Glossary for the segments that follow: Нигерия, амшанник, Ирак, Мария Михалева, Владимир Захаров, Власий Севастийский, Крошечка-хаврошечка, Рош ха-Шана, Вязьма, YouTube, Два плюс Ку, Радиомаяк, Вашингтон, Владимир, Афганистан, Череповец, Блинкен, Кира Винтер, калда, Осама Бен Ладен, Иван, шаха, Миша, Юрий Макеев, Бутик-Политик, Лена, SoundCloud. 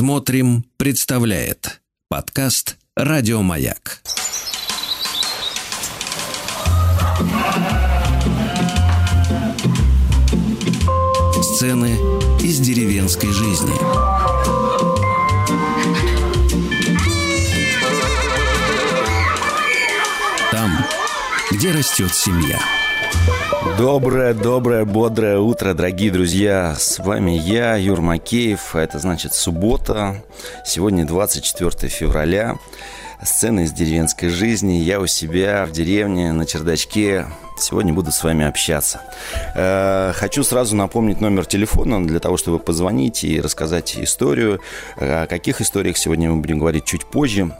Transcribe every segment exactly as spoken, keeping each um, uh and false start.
Смотрим, представляет подкаст «Радиомаяк». Сцены из деревенской жизни. Там, где растет семья. Доброе-доброе, бодрое утро, дорогие друзья. С вами я, Юрий Макеев. Это значит суббота. Сегодня двадцать четвёртое февраля. Сцены из деревенской жизни. Я у себя в деревне на чердачке. Сегодня буду с вами общаться. Э-э, хочу сразу напомнить номер телефона для того, чтобы позвонить и рассказать историю. О каких историях сегодня мы будем говорить чуть позже.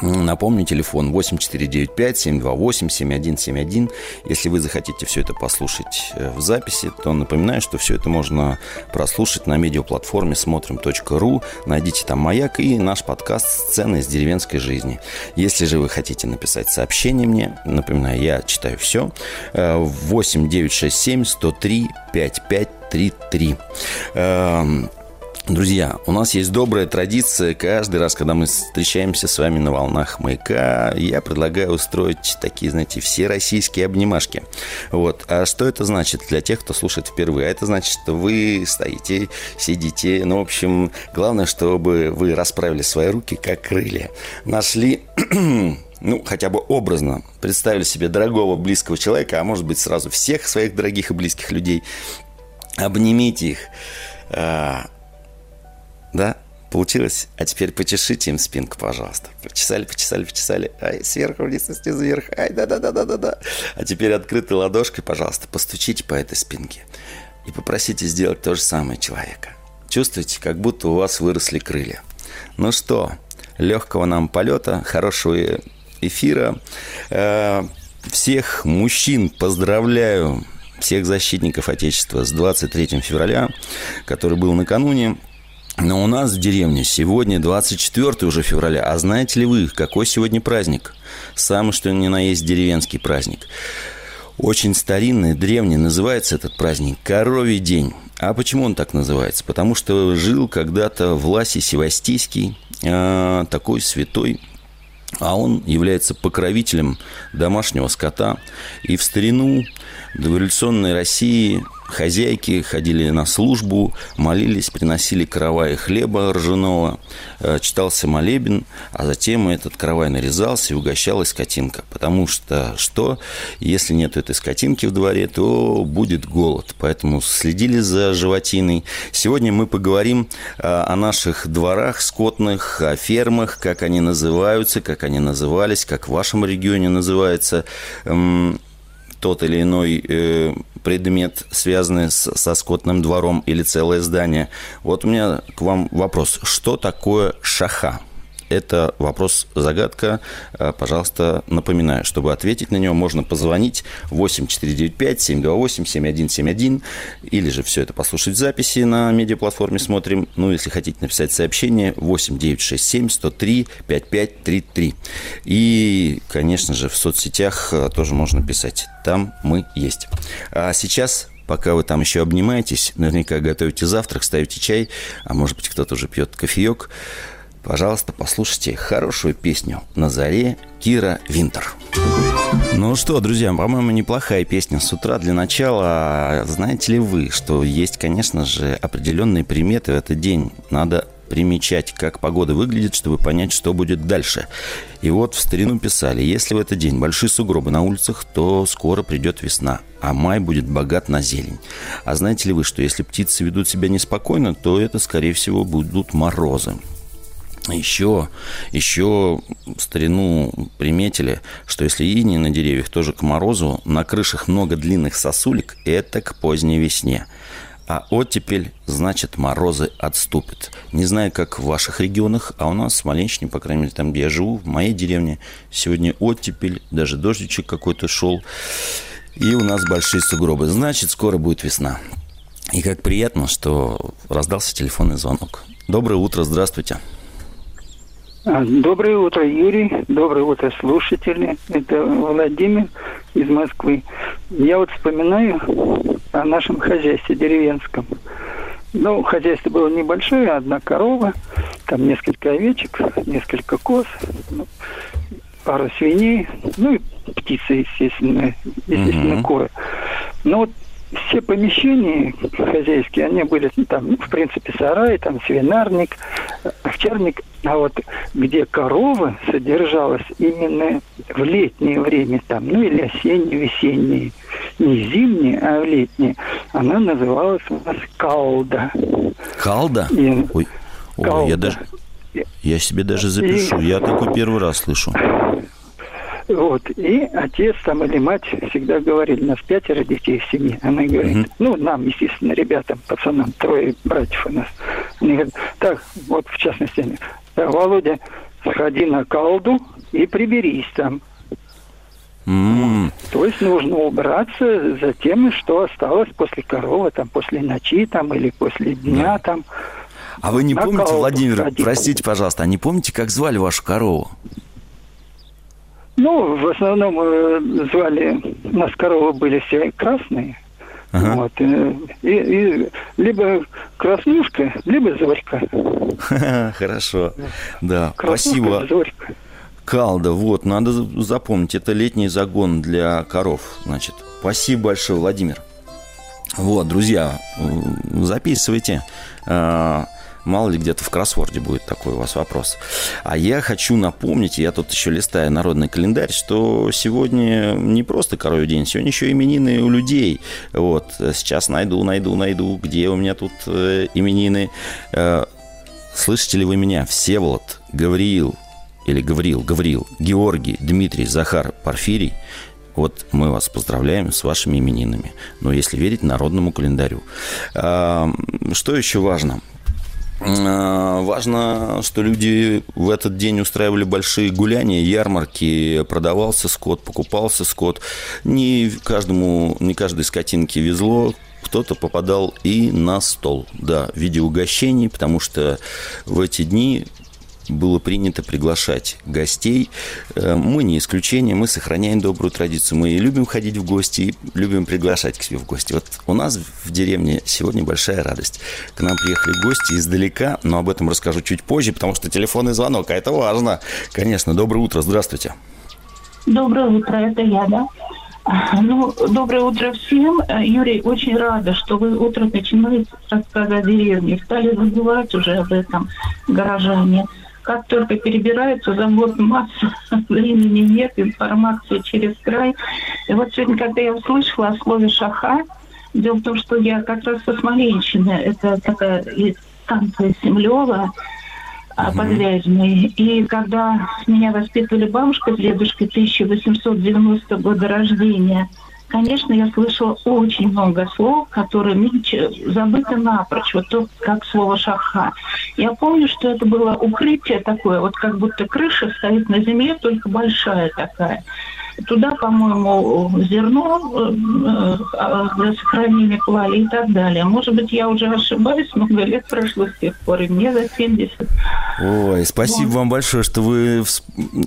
Напомню, телефон восемь четыре девять пять семь два восемь семь один семь один. Если вы захотите все это послушать в записи, то напоминаю, что все это можно прослушать на медиаплатформе смотрим точка ру. Найдите там «Маяк» и наш подкаст «Сцены из деревенской жизни». Если же вы хотите написать сообщение мне, напоминаю, я читаю все, восемь девять шесть семь сто три пятьдесят пять тридцать три. Друзья, у нас есть добрая традиция. Каждый раз, когда мы встречаемся с вами на волнах «Маяка», я предлагаю устроить такие, знаете, всероссийские обнимашки. Вот. А что это значит для тех, кто слушает впервые? Это значит, что вы стоите, сидите. Ну, в общем, главное, чтобы вы расправили свои руки, как крылья. Нашли... Ну, хотя бы образно представили себе дорогого, близкого человека, а может быть, сразу всех своих дорогих и близких людей. Обнимите их. Да, получилось? А теперь почешите им спинку, пожалуйста. Почесали, почесали, почесали. Ай, сверху вниз, снизу вверх. Ай, да-да-да-да-да. А теперь открытой ладошкой, пожалуйста, постучите по этой спинке. И попросите сделать то же самое человека. Чувствуете, как будто у вас выросли крылья. Ну что, легкого нам полета, хорошего эфира. Всех мужчин поздравляю, всех защитников Отечества с двадцать третьим февраля, который был накануне. Но у нас в деревне сегодня двадцать четвёртое уже февраля. А знаете ли вы, какой сегодня праздник? Самый что ни на есть деревенский праздник. Очень старинный, древний. Называется этот праздник «Коровий день». А почему он так называется? Потому что жил когда-то Власий Севастийский, э, такой святой. А он является покровителем домашнего скота. И в старину дореволюционной России... Хозяйки ходили на службу, молились, приносили каравай хлеба ржаного, читался молебен, а затем этот каравай нарезался и угощалась скотинка. Потому что, что, если нет этой скотинки в дворе, то будет голод. Поэтому следили за животиной. Сегодня мы поговорим о наших дворах скотных, о фермах, как они называются, как они назывались, как в вашем регионе называется тот или иной э, предмет, связанный с, со скотным двором или целое здание. Вот у меня к вам вопрос. Что такое шаха? Это вопрос-загадка. Пожалуйста, напоминаю, чтобы ответить на него, можно позвонить восемь четыре девять пять семь два восемь семь один семь один или же все это послушать в записи на медиаплатформе «Смотрим». Ну, если хотите написать сообщение, восемь девять шесть семь сто три пятьдесят пять тридцать три. И, конечно же, в соцсетях тоже можно писать. Там мы есть. А сейчас... Пока вы там еще обнимаетесь, наверняка готовите завтрак, ставите чай, а может быть, кто-то уже пьет кофеек. Пожалуйста, послушайте хорошую песню «На заре» Кира Винтер. Ну что, друзья, по-моему, неплохая песня с утра для начала. Знаете ли вы, что есть, конечно же, определенные приметы в этот день? Надо примечать, как погода выглядит, чтобы понять, что будет дальше. И вот в старину писали, если в этот день большие сугробы на улицах, то скоро придет весна, а май будет богат на зелень. А знаете ли вы, что если птицы ведут себя неспокойно, то это, скорее всего, будут морозы. Еще, еще в старину приметили, что если иней на деревьях, тоже к морозу, на крышах много длинных сосулек, это к поздней весне. А оттепель, значит, морозы отступят. Не знаю, как в ваших регионах, а у нас в Смоленщине, по крайней мере, там, где я живу, в моей деревне, сегодня оттепель, даже дождичек какой-то шел, и у нас большие сугробы. Значит, скоро будет весна. И как приятно, что раздался телефонный звонок. Доброе утро, здравствуйте. Доброе утро, Юрий. Доброе утро, слушатели. Это Владимир из Москвы. Я вот вспоминаю о нашем хозяйстве деревенском. Ну, хозяйство было небольшое, одна корова. там несколько овечек, несколько коз, пару свиней, ну и птицы, естественно, естественно, mm-hmm. куры. Но вот все помещения хозяйские, они были, ну, там, ну, в принципе, сарай, там, свинарник, овчарник. А вот где корова содержалась именно в летнее время, там, ну, или осеннее, весеннее, не зимнее, а летнее, она называлась у нас калда. Калда? И... Ой, ой калда. Я даже... Я себе даже запишу, и... я такой первый раз слышу. Вот, и отец там или мать всегда говорили, у нас пятеро детей в семье. Она говорит, mm-hmm. ну, нам, естественно, ребятам, пацанам, трое братьев у нас. Они говорят, так, вот в частности, они, так, Володя, сходи на калду и приберись там. Mm-hmm. То есть нужно убраться за тем, что осталось после коровы, там, после ночи, там, или после дня, mm-hmm. там. А вы не на помните, Владимир, сходить. Простите, пожалуйста, а не помните, как звали вашу корову? Ну, в основном звали, у нас коровы были все красные, ага. вот, и, и либо краснушка, либо зорька. Хорошо, да, спасибо. Калда, вот, надо запомнить, это летний загон для коров, значит. Спасибо большое, Владимир. Вот, друзья, записывайте. Мало ли, где-то в кроссворде будет такой у вас вопрос. А я хочу напомнить, я тут еще листаю народный календарь, что сегодня не просто коровий день, сегодня еще именины у людей. Вот, сейчас найду, найду, найду, где у меня тут э, именины. Э, слышите ли вы меня? Всеволод, Гавриил, или Гавриил, Гавриил, Георгий, Дмитрий, Захар, Порфирий. Вот мы вас поздравляем с вашими именинами. Но если верить народному календарю. Э, что еще важно? Важно, что люди в этот день устраивали большие гуляния, ярмарки, продавался скот, покупался скот. Не каждому, не каждой скотинке везло, кто-то попадал и на стол, да, в виде угощений, потому что в эти дни было принято приглашать гостей. Мы не исключение, мы сохраняем добрую традицию. Мы любим ходить в гости и любим приглашать к себе в гости. Вот у нас в деревне сегодня большая радость. К нам приехали гости издалека, но об этом расскажу чуть позже, потому что телефонный звонок, а это важно. Конечно, доброе утро, здравствуйте. Доброе утро, это я, да? Ну, доброе утро всем. Юрий, очень рада, что вы утром начинали с рассказа о деревне. Стали забывать уже об этом горожане. Как только перебираются, забот масса, времени нет, информации через край. И вот сегодня, когда я услышала о слове «шаха», дело в том, что я как раз со Смоленщины, это такая станция Семлёва, mm-hmm. под Вязьмой. И когда меня воспитывали бабушка с дедушкой тысяча восемьсот девяностого года рождения, конечно, я слышала очень много слов, которые нынче забыты напрочь, вот то, как слово «шаха». Я помню, что это было укрытие такое, вот как будто крыша стоит на земле, только большая такая. Туда, по-моему, зерно для сохранения клали и так далее. Может быть, я уже ошибаюсь, много лет прошло с тех пор, и мне за семьдесят. Ой, спасибо вот. Вам большое, что вы...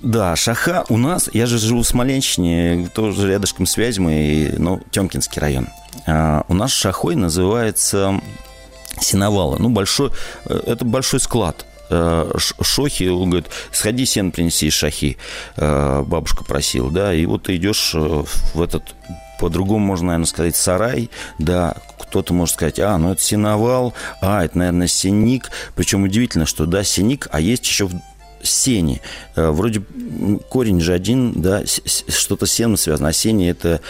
Да, шаха у нас, я же живу в Смоленщине, тоже рядышком с Вязьмой, ну, Тёмкинский район. А у нас шахой называется сеновала. Ну, большой, это большой склад. Шохи, он говорит, сходи сено принеси из шахи, бабушка просила, да, и вот ты идешь в этот, по-другому можно, наверное, сказать, сарай, да, кто-то может сказать, а, ну это сеновал, а, это, наверное, сенник, причем удивительно, что, да, сенник, а есть еще в сени, вроде корень же один, да, что-то с сеном связано, а сени это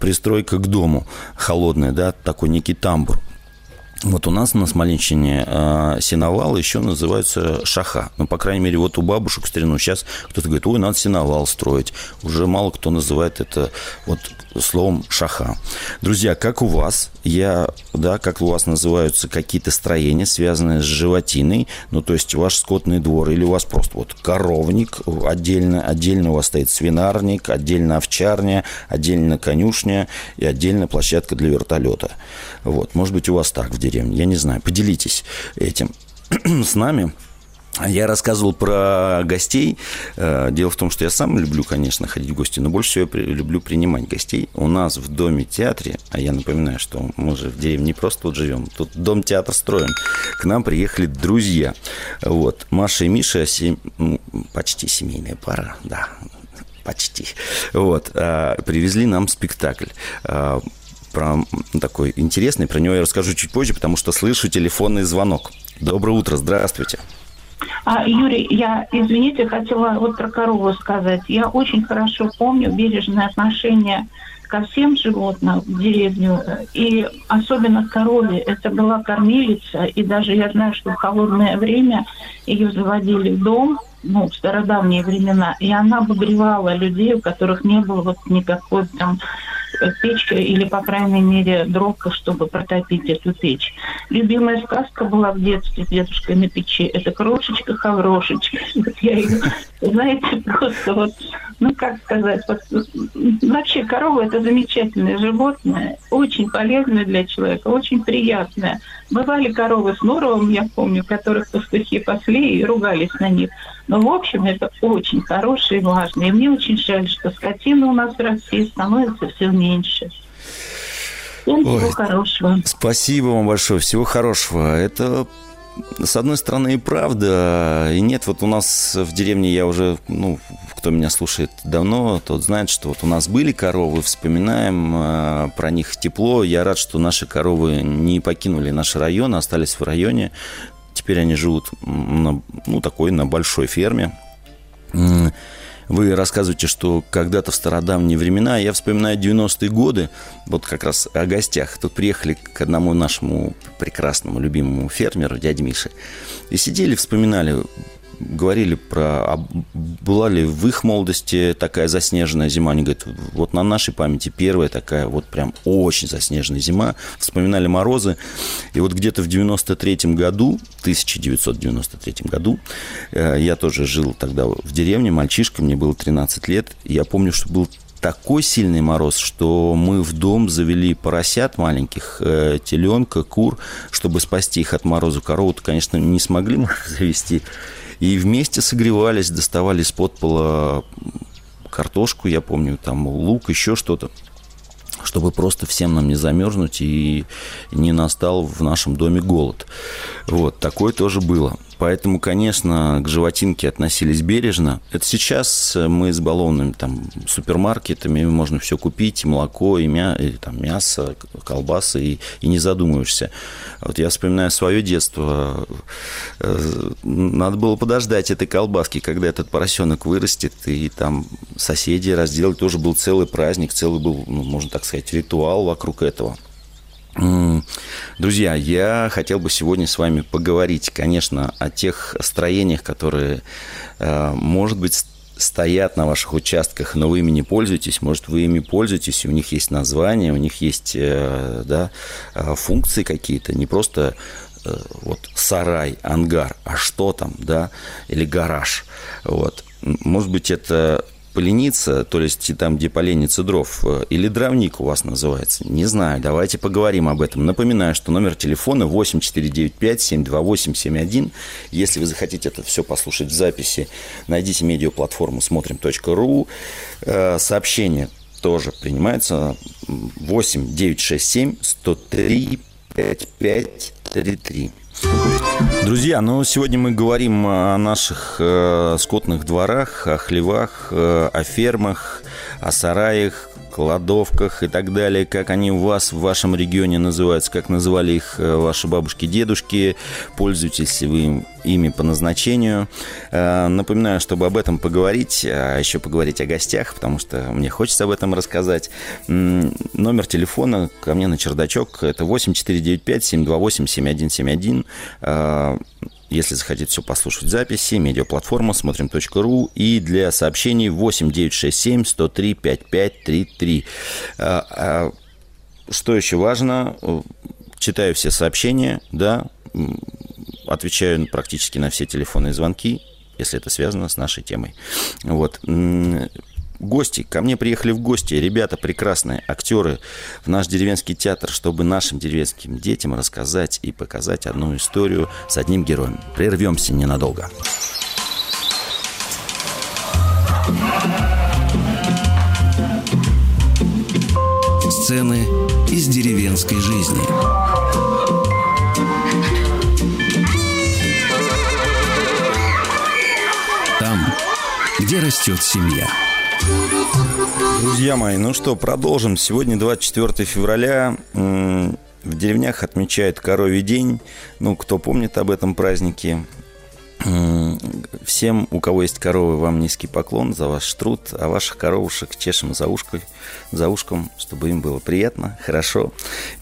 пристройка к дому холодная, да, такой некий тамбур. Вот у нас на Смоленщине э, сеновал еще называется шаха. Ну, по крайней мере, вот у бабушек в старину. Сейчас кто-то говорит, ой, надо сеновал строить. Уже мало кто называет это вот словом шаха. Друзья, как у вас, я, да, как у вас называются какие-то строения, связанные с животиной, ну, то есть ваш скотный двор, или у вас просто вот коровник, отдельно, отдельно у вас стоит свинарник, отдельно овчарня, отдельно конюшня и отдельно площадка для вертолета. Вот, может быть, у вас так в деревне, я не знаю, поделитесь этим с нами. Я рассказывал про гостей. Дело в том, что я сам люблю, конечно, ходить в гости, но больше всего я люблю принимать гостей. У нас в доме-театре, а я напоминаю, что мы же в деревне не просто тут живем, тут дом-театр строим. К нам приехали друзья. Вот. Маша и Миша, сем... ну, почти семейная пара, да, почти. Вот. Привезли нам спектакль. Про такой интересный, про него я расскажу чуть позже, потому что слышу телефонный звонок. Доброе утро, здравствуйте. А, Юрий, я, извините, хотела вот про корову сказать. Я очень хорошо помню бережное отношение ко всем животным в деревню, и особенно к корове. Это была кормилица, и даже я знаю, что в холодное время ее заводили в дом, ну, в стародавние времена, и она обогревала людей, у которых не было вот никакой там печка или, по крайней мере, дробка, чтобы протопить эту печь. Любимая сказка была в детстве с дедушкой на печи. Это «Крошечка-хаврошечка». Я ее, знаете, просто вот, ну, как сказать, вот, вообще корова – это замечательное животное, очень полезное для человека, очень приятное. Бывали коровы с норовом, я помню, которых пастухи пасли и ругались на них. Но, в общем, это очень хорошее и важное. И мне очень жаль, что скотина у нас в России становится все меньше. Всем Ой, всего хорошего. Спасибо вам большое. Всего хорошего. Это, с одной стороны, и правда. И нет, вот у нас в деревне, я уже, ну, кто меня слушает давно, тот знает, что вот у нас были коровы, вспоминаем э, про них тепло. Я рад, что наши коровы не покинули наш район, а остались в районе. Теперь они живут на, ну, такой, на большой ферме. Вы рассказываете, что когда-то в стародавние времена, я вспоминаю девяностые годы, вот как раз о гостях. Тут приехали к одному нашему прекрасному, любимому фермеру, дяде Мише, и сидели, вспоминали, говорили про, а была ли в их молодости такая заснеженная зима. Они говорят, вот на нашей памяти первая такая вот прям очень заснеженная зима. Вспоминали морозы. И вот где-то в девяносто третьем году, тысяча девятьсот девяносто третьем году, я тоже жил тогда в деревне, мальчишка, мне было тринадцать лет. Я помню, что был такой сильный мороз, что мы в дом завели поросят маленьких, теленка, кур, чтобы спасти их от мороза. Корову-то, конечно, не смогли мы завести. И вместе согревались, доставали из-под пола картошку, я помню, там лук, еще что-то, чтобы просто всем нам не замерзнуть и не настал в нашем доме голод. Вот, такое тоже было. Поэтому, конечно, к животинке относились бережно. Это сейчас мы избалованы там супермаркетами, можно все купить, и молоко, и, мя... и там, мясо, колбасы, и... и не задумываешься. Вот я вспоминаю свое детство. Надо было подождать этой колбаски, когда этот поросенок вырастет, и там соседи разделать. Тоже был целый праздник, целый был, ну, можно так сказать, ритуал вокруг этого. Друзья, я хотел бы сегодня с вами поговорить, конечно, о тех строениях, которые, может быть, стоят на ваших участках, но вы ими не пользуетесь. Может, вы ими пользуетесь, и у них есть названия, у них есть, да, функции какие-то, не просто вот сарай, ангар, а что там, да, или гараж. Вот. Может быть, это поленица, то есть там, где поленится дров, или дровник у вас называется, не знаю, давайте поговорим об этом. Напоминаю, что номер телефона восемь четыре девять пять семь два восемь семь один. Если вы захотите это все послушать в записи, найдите медиаплатформу смотрим точка ру. Сообщение тоже принимается. восемь девятьсот шестьдесят семь сто три пятьдесят пять тридцать три. Друзья, ну сегодня мы говорим о наших э, скотных дворах, о хлевах, э, о фермах, о сараях, кладовках и так далее, как они у вас в вашем регионе называются, как называли их ваши бабушки, дедушки, пользуетесь ли вы ими по назначению. Напоминаю, чтобы об этом поговорить, а еще поговорить о гостях, потому что мне хочется об этом рассказать. Номер телефона ко мне на чердачок — это восемь четыре девять пять семь два восемь семь один семь один. Если захотите все послушать записи, медиаплатформа смотрим точка ру, и для сообщений восемь девятьсот шестьдесят семь сто три пятьдесят пять тридцать три. Что еще важно? Читаю все сообщения, да, отвечаю практически на все телефонные звонки, если это связано с нашей темой. Вот. Гости, ко мне приехали в гости ребята прекрасные, актеры, в наш деревенский театр, чтобы нашим деревенским детям рассказать и показать одну историю с одним героем. Прервемся ненадолго. сцены из деревенской жизни. Там, где растет семья. Друзья мои, ну что, продолжим. Сегодня двадцать четвёртого февраля. М- в деревнях отмечают Коровий день. Ну, кто помнит об этом празднике. Всем, у кого есть коровы, вам низкий поклон за ваш труд, а ваших коровушек чешем за, ушко, за ушком, чтобы им было приятно, хорошо.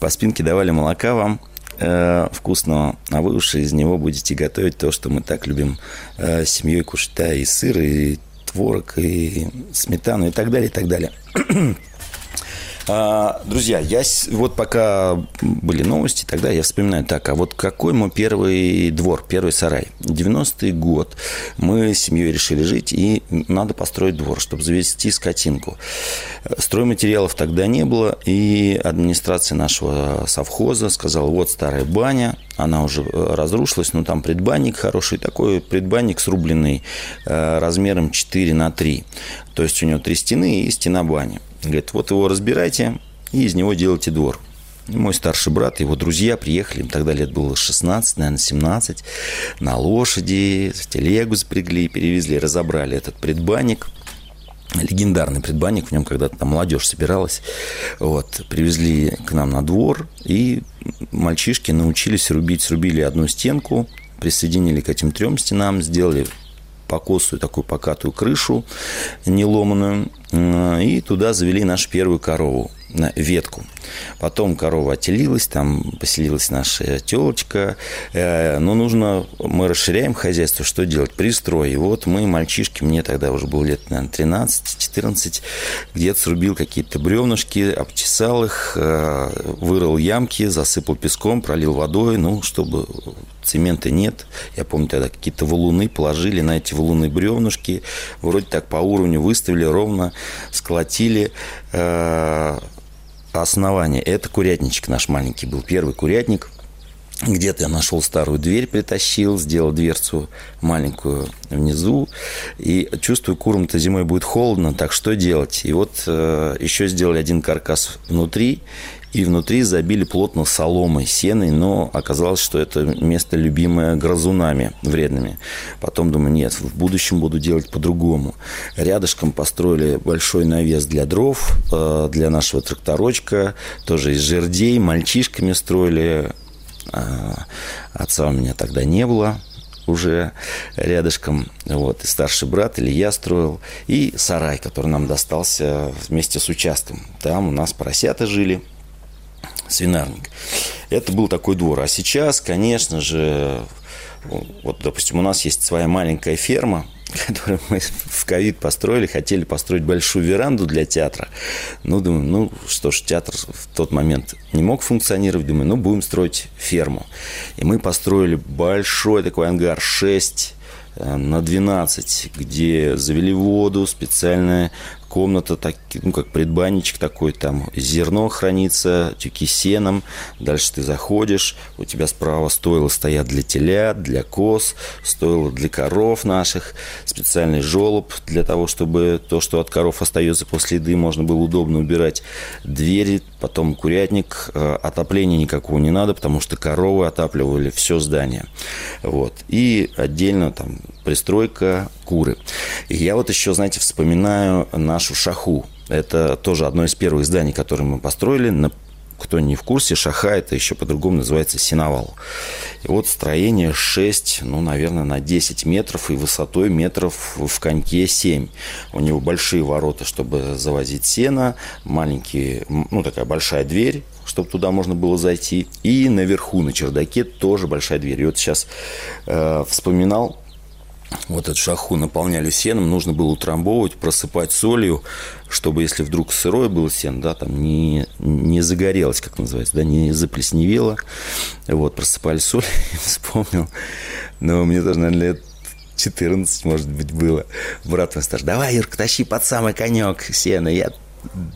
По спинке давали молока вам э, вкусного, а вы уж из него будете готовить то, что мы так любим э, семьей кушать, да, и сыр, и творог, и сметану, и так далее, и так далее. Друзья, я вот пока были новости, тогда я вспоминаю так, а вот какой мой первый двор, первый сарай. девяностый год мы с семьей решили жить, и надо построить двор, чтобы завести скотинку. Стройматериалов тогда не было, и администрация нашего совхоза сказала, вот старая баня, она уже разрушилась, но там предбанник хороший, такой предбанник срубленный размером четыре на три. То есть у него три стены и стена бани. Говорит, вот его разбирайте и из него делайте двор. И мой старший брат, его друзья приехали, им тогда лет было шестнадцать, наверное, семнадцать, на лошади, в телегу запрягли, перевезли, разобрали этот предбанник. Легендарный предбанник, в нем когда-то там молодежь собиралась. Вот, привезли к нам на двор, и мальчишки научились рубить. Срубили одну стенку, присоединили к этим трем стенам, сделали покосую, такую покатую крышу, неломаную, и туда завели нашу первую корову, ветку. Потом корова отелилась, там поселилась наша телочка. Но нужно, мы расширяем хозяйство, что делать? Пристрой. И вот мы, мальчишки, мне тогда уже было лет, наверное, тринадцать-четырнадцать, где-то срубил какие-то бревнышки, обчесал их, вырыл ямки, засыпал песком, пролил водой, ну, чтобы цемента нет. Я помню, тогда какие-то валуны положили на эти валуны бревнышки, вроде так по уровню выставили, ровно сколотили основание. Это курятничек наш маленький был, первый курятник. Где-то я нашел старую дверь, притащил, сделал дверцу маленькую внизу. И чувствую, курам-то зимой будет холодно, так что делать? И вот э, еще сделали один каркас внутри. И внутри забили плотно соломой, сеной, но оказалось, что это место любимое грызунами вредными. Потом думаю, нет, в будущем буду делать по-другому. Рядышком построили большой навес для дров, для нашего тракторочка, тоже из жердей, мальчишками строили. Отца у меня тогда не было уже рядышком. Вот, и старший брат, или я строил. И сарай, который нам достался вместе с участком. Там у нас поросята жили. Свинарник. Это был такой двор. А сейчас, конечно же, вот, допустим, у нас есть своя маленькая ферма, которую мы в ковид построили, хотели построить большую веранду для театра. Ну, думаю, ну что ж, театр в тот момент не мог функционировать. Думаю, ну, будем строить ферму. И мы построили большой такой ангар, шесть на двенадцать, где завели воду, специальная комната, так, ну, как предбанничек такой, там зерно хранится, тюки сеном. Дальше ты заходишь, у тебя справа стойла стоят для телят, для коз, стойла для коров наших, специальный желоб для того, чтобы то, что от коров остается после еды, можно было удобно убирать. Двери, потом курятник, отопления никакого не надо, потому что коровы отапливали все здание. Вот. И отдельно там пристройка, куры. И я вот еще, знаете, вспоминаю нашу шаху. Это тоже одно из первых зданий, которые мы построили. Кто не в курсе, шаха, это еще по-другому называется сеновал. И вот строение шесть, ну, наверное, на десять метров и высотой метров в коньке семь. У него большие ворота, чтобы завозить сено, маленькие, ну, такая большая дверь, чтобы туда можно было зайти. И наверху, на чердаке, тоже большая дверь. И вот сейчас э, вспоминал, вот эту шаху наполняли сеном, нужно было утрамбовывать, просыпать солью, чтобы, если вдруг сырое было сено, да, там не, не загорелось, как называется, да, не заплесневело. Вот, просыпали соль, вспомнил. Но мне тоже, наверное, лет четырнадцать, может быть, было. Брат мой старший, давай, Юрка, тащи под самый конек сено. Я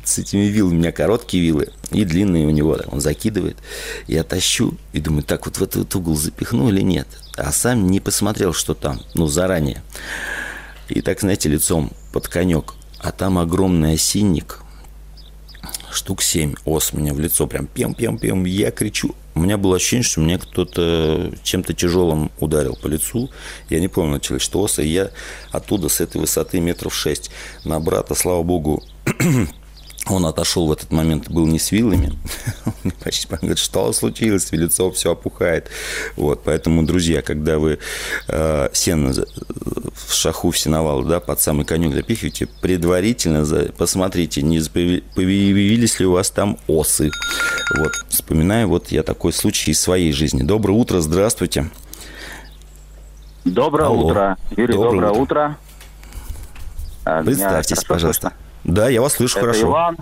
с этими вилами, у меня короткие вилы и длинные у него. Он закидывает, я тащу и думаю, так вот в этот угол запихну или нет. А сам не посмотрел, что там, ну, заранее. И так, знаете, лицом под конек. А там огромный осинник, штук семь ос мне в лицо, прям пем-пем-пем, я кричу. У меня было ощущение, что меня кто-то чем-то тяжелым ударил по лицу. Я не помню, начали что оса. И я оттуда, с этой высоты метров шесть, на брата, слава богу, он отошел в этот момент, был не с вилами. Он почти говорит, что случилось, лицо все опухает. Вот, поэтому, друзья, когда вы э, сено в шаху, в сеновал, да, под самый конек запихиваете, предварительно за, посмотрите, не появились ли у вас там осы. Вот, вспоминаю, вот я такой случай из своей жизни. Доброе утро, здравствуйте. Доброе Алло. утро, Юрий, доброе, доброе утро. утро. Представьтесь, пожалуйста. Слышно? Да, я вас слышу, это хорошо. Иван.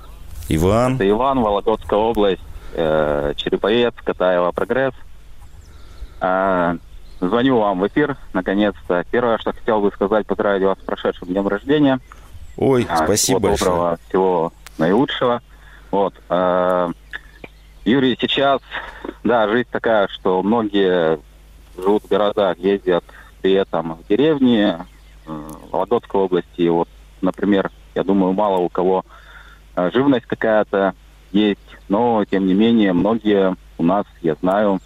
Иван. Это Иван, Вологодская область, э, Череповец, Катаева, Прогресс. Э, звоню вам в эфир, наконец-то. Первое, что хотел бы сказать, поздравить вас с прошедшим днем рождения. Ой, а, спасибо всего большое. Доброго, всего наилучшего. Вот. Э, Юрий, сейчас, да, жизнь такая, что многие живут в городах, ездят при этом в деревни, э, Вологодской области, вот, например, я думаю, мало у кого э, живность какая-то есть, но, тем не менее, многие у нас, я знаю,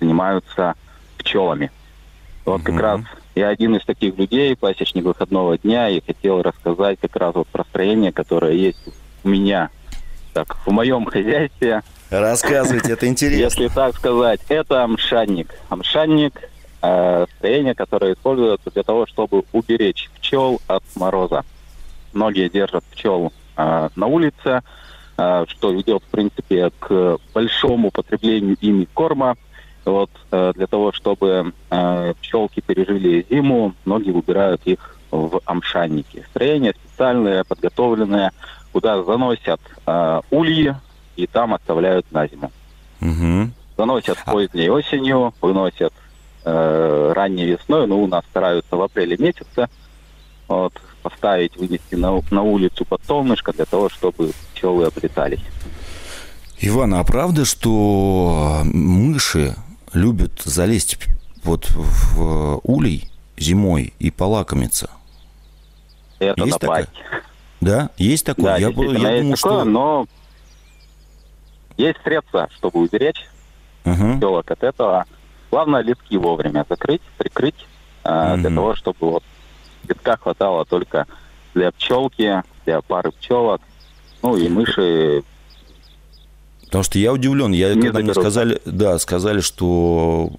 занимаются пчелами. Вот mm-hmm. как раз я один из таких людей, пасечник выходного дня, и хотел рассказать как раз вот про строение, которое есть у меня, так, в моем хозяйстве. Рассказывайте, это интересно. Если так сказать, это амшанник. Амшанник – строение, которое используется для того, чтобы уберечь пчел от мороза. Многие держат пчел э, на улице, э, что ведет, в принципе, к большому потреблению ими корма. Вот, э, для того, чтобы э, пчелки пережили зиму, многие выбирают их в амшанники. Строения специальные, подготовленные, куда заносят э, ульи и там оставляют на зиму. Угу. Заносят поздней осенью, выносят э, ранней весной, но у нас стараются в апреле месяце. Вот, поставить, вынести на, на улицу под солнышко для того, чтобы пчелы обретались. Иван, а правда, что мыши любят залезть вот в улей зимой и полакомиться? Это есть напасть. Такая? Да, есть такое? Да, я, я думаю, есть такое, что... но есть средства, чтобы уберечь uh-huh. пчелок от этого. Главное, листки вовремя закрыть, прикрыть, uh-huh. для того, чтобы вот листка хватало только для пчелки, для пары пчелок, ну и мыши. Потому что я удивлен, я, когда заберу. Мне сказали, да, сказали, что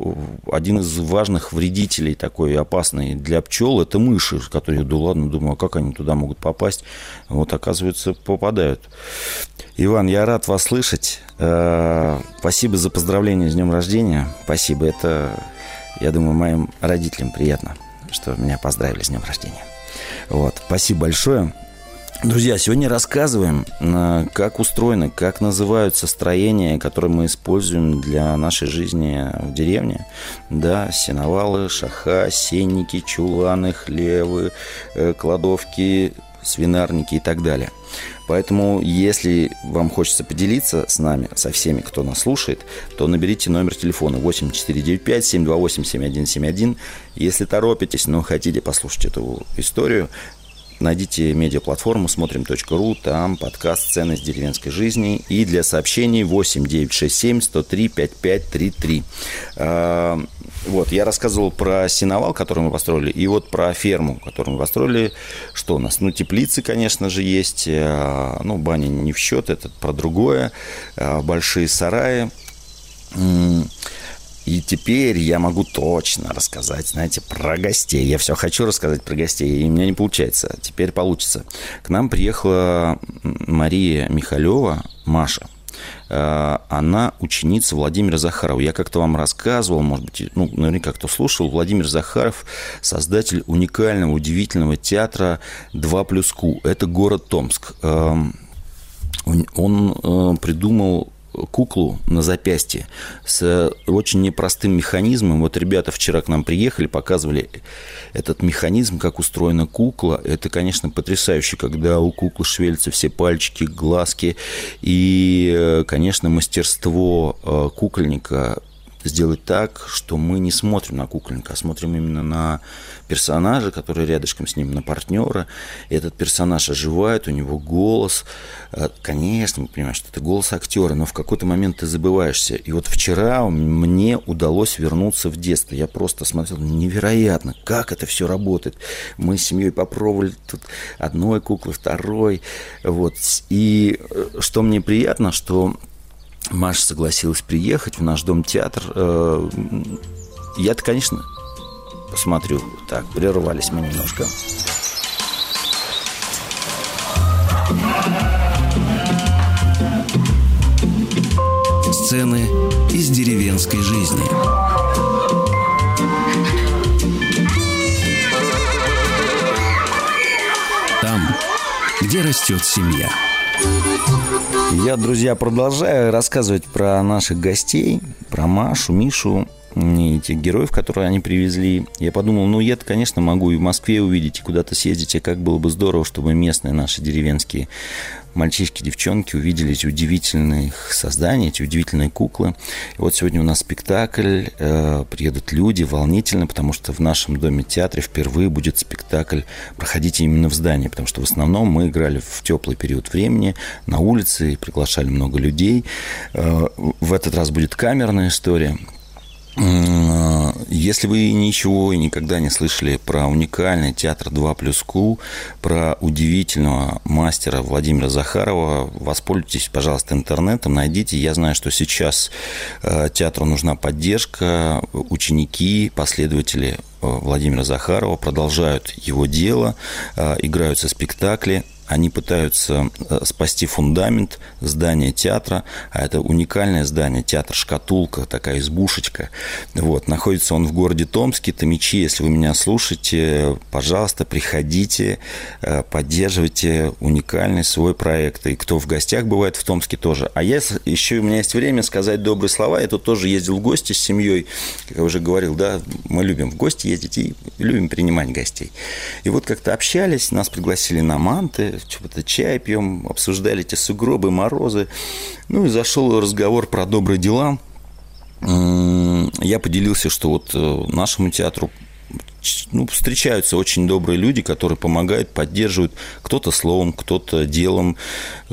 один из важных вредителей такой опасный для пчел – это мыши, которые, да ладно, думаю, а как они туда могут попасть? Вот, оказывается, попадают. Иван, я рад вас слышать. Спасибо за поздравления с днем рождения. Спасибо, это, я думаю, моим родителям приятно, что меня поздравили с днем рождения. Вот, спасибо большое. Друзья, сегодня рассказываем, как устроены, как называются строения, которые мы используем для нашей жизни в деревне. Да, сеновалы, шаха, сенники, чуланы, хлевы, кладовки, свинарники и так далее. Поэтому, если вам хочется поделиться с нами, со всеми, кто нас слушает, то наберите номер телефона восемь четыре девять пять семь два восемь семь один семь один. Если торопитесь, но хотите послушать эту историю, найдите медиаплатформу смотрим точка ру, там подкаст «Ценность деревенской жизни». И для сообщений восемь девять шесть семь сто три пятьдесят пять тридцать три. Вот, я рассказывал про сеновал, который мы построили, и вот про ферму, которую мы построили. Что у нас? Ну, теплицы, конечно же, есть. Ну, бани не в счет, это про другое. Большие сараи. И теперь я могу точно рассказать, знаете, про гостей. Я все хочу рассказать про гостей, и у меня не получается. Теперь получится. К нам приехала Мария Михалева, Маша. Она ученица Владимира Захарова. Я как-то вам рассказывал, может быть, ну, наверняка кто слушал. Владимир Захаров, создатель уникального, удивительного театра «Два плюс Ку». Это город Томск. Он придумал куклу на запястье с очень непростым механизмом. Вот ребята вчера к нам приехали, показывали этот механизм, как устроена кукла. Это, конечно, потрясающе, когда у куклы шевелятся все пальчики, глазки. И, конечно, мастерство кукольника сделать так, что мы не смотрим на кукольника, а смотрим именно на персонажа, который рядышком с ним, на партнера. Этот персонаж оживает, у него голос. Конечно, мы понимаем, что это голос актера, но в какой-то момент ты забываешься. И вот вчера мне удалось вернуться в детство. Я просто смотрел, невероятно, как это все работает. Мы с семьей попробовали тут одной куклы, второй. Вот. И что мне приятно, что Маша согласилась приехать в наш дом-театр. Я-то, конечно, посмотрю. Так, прервались мы немножко. Сцены из деревенской жизни. Там, где растет семья. Я, друзья, продолжаю рассказывать про наших гостей, про Машу, Мишу и тех героев, которые они привезли. Я подумал, ну, я-то, конечно, могу и в Москве увидеть, и куда-то съездить, и как было бы здорово, чтобы местные наши деревенские мальчишки, девчонки увидели эти удивительные создания, эти удивительные куклы. И вот сегодня у нас спектакль, э, приедут люди, волнительно, потому что в нашем доме-театре впервые будет спектакль проходить именно в здании, потому что в основном мы играли в теплый период времени, на улице, и приглашали много людей. Э, в этот раз будет камерная история. Если вы ничего и никогда не слышали про уникальный театр «Два плюс Ку», про удивительного мастера Владимира Захарова, воспользуйтесь, пожалуйста, интернетом, найдите. Я знаю, что сейчас театру нужна поддержка. Ученики, последователи Владимира Захарова продолжают его дело, играются спектакли. Они пытаются спасти фундамент здания театра, а это уникальное здание, театр-шкатулка, такая избушечка. Вот. Находится он в городе Томске, Томичи, если вы меня слушаете, пожалуйста, приходите, поддерживайте уникальный свой проект. И кто в гостях бывает в Томске тоже. А я еще, у меня есть время сказать добрые слова. Я тут тоже ездил в гости с семьей, как я уже говорил, да, мы любим в гости ездить и любим принимать гостей. И вот как-то общались, нас пригласили на манты, что-то чай пьем, обсуждали эти сугробы, морозы. Ну и зашел разговор про добрые дела. Я поделился, что вот нашему театру, ну, встречаются очень добрые люди, которые помогают, поддерживают. Кто-то словом, кто-то делом,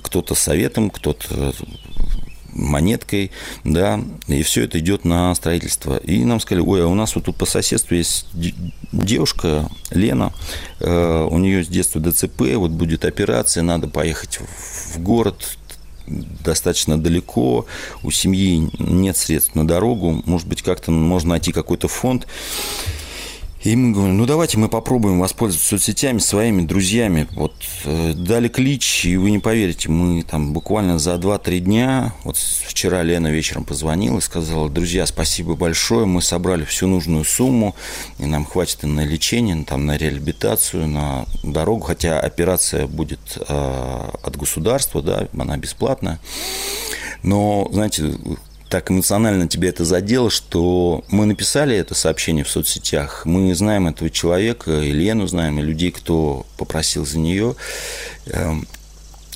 кто-то советом, кто-то монеткой, да, и все это идет на строительство. И нам сказали, ой, а у нас вот тут по соседству есть девушка Лена, э, у нее с детства дэ цэ пэ, вот будет операция, надо поехать в город, достаточно далеко, у семьи нет средств на дорогу, может быть, как-то можно найти какой-то фонд. И мы говорим, ну, давайте мы попробуем воспользоваться соцсетями, своими друзьями. Вот э, дали клич, и вы не поверите, мы там буквально за два-три дня, вот вчера Лена вечером позвонила и сказала, друзья, спасибо большое, мы собрали всю нужную сумму, и нам хватит и на лечение, там, на реабилитацию, на дорогу, хотя операция будет э, от государства, да, она бесплатная. Но, знаете, так эмоционально тебя это задело, что мы написали это сообщение в соцсетях. Мы знаем этого человека, и Лену знаем, и людей, кто попросил за нее.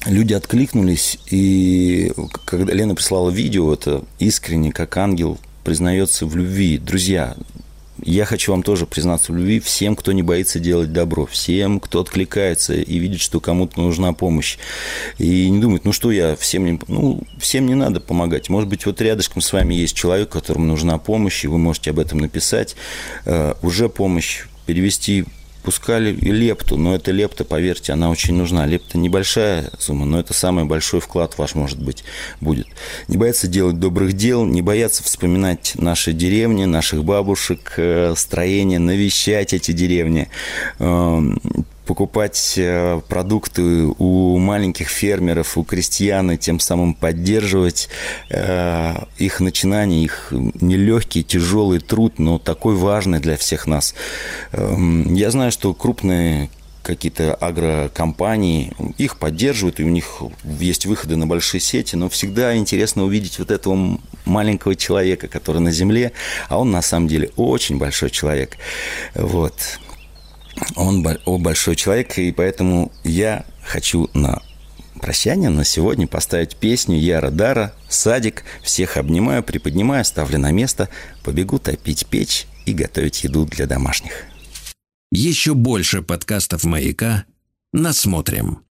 Люди откликнулись, и когда Лена прислала видео, это искренне, как ангел, признается в любви. Друзья, я хочу вам тоже признаться в любви всем, кто не боится делать добро, всем, кто откликается и видит, что кому-то нужна помощь. И не думает, ну что я, всем не, ну, всем не надо помогать. Может быть, вот рядышком с вами есть человек, которому нужна помощь, и вы можете об этом написать. Э, уже помощь перевести, пускали и лепту, но эта лепта, поверьте, она очень нужна. Лепта небольшая сумма, но это самый большой вклад ваш, может быть, будет. Не бояться делать добрых дел, не бояться вспоминать наши деревни, наших бабушек, строения, навещать эти деревни, покупать продукты у маленьких фермеров, у крестьян, и тем самым поддерживать их начинания, их нелегкий, тяжелый труд, но такой важный для всех нас. Я знаю, что крупные какие-то агрокомпании их поддерживают, и у них есть выходы на большие сети, но всегда интересно увидеть вот этого маленького человека, который на земле, а он на самом деле очень большой человек. Вот. Он большой человек, и поэтому я хочу на прощание на сегодня поставить песню Яра Дара «Садик». Всех обнимаю, приподнимаю, ставлю на место. Побегу топить печь и готовить еду для домашних. Еще больше подкастов «Маяка» насмотрим.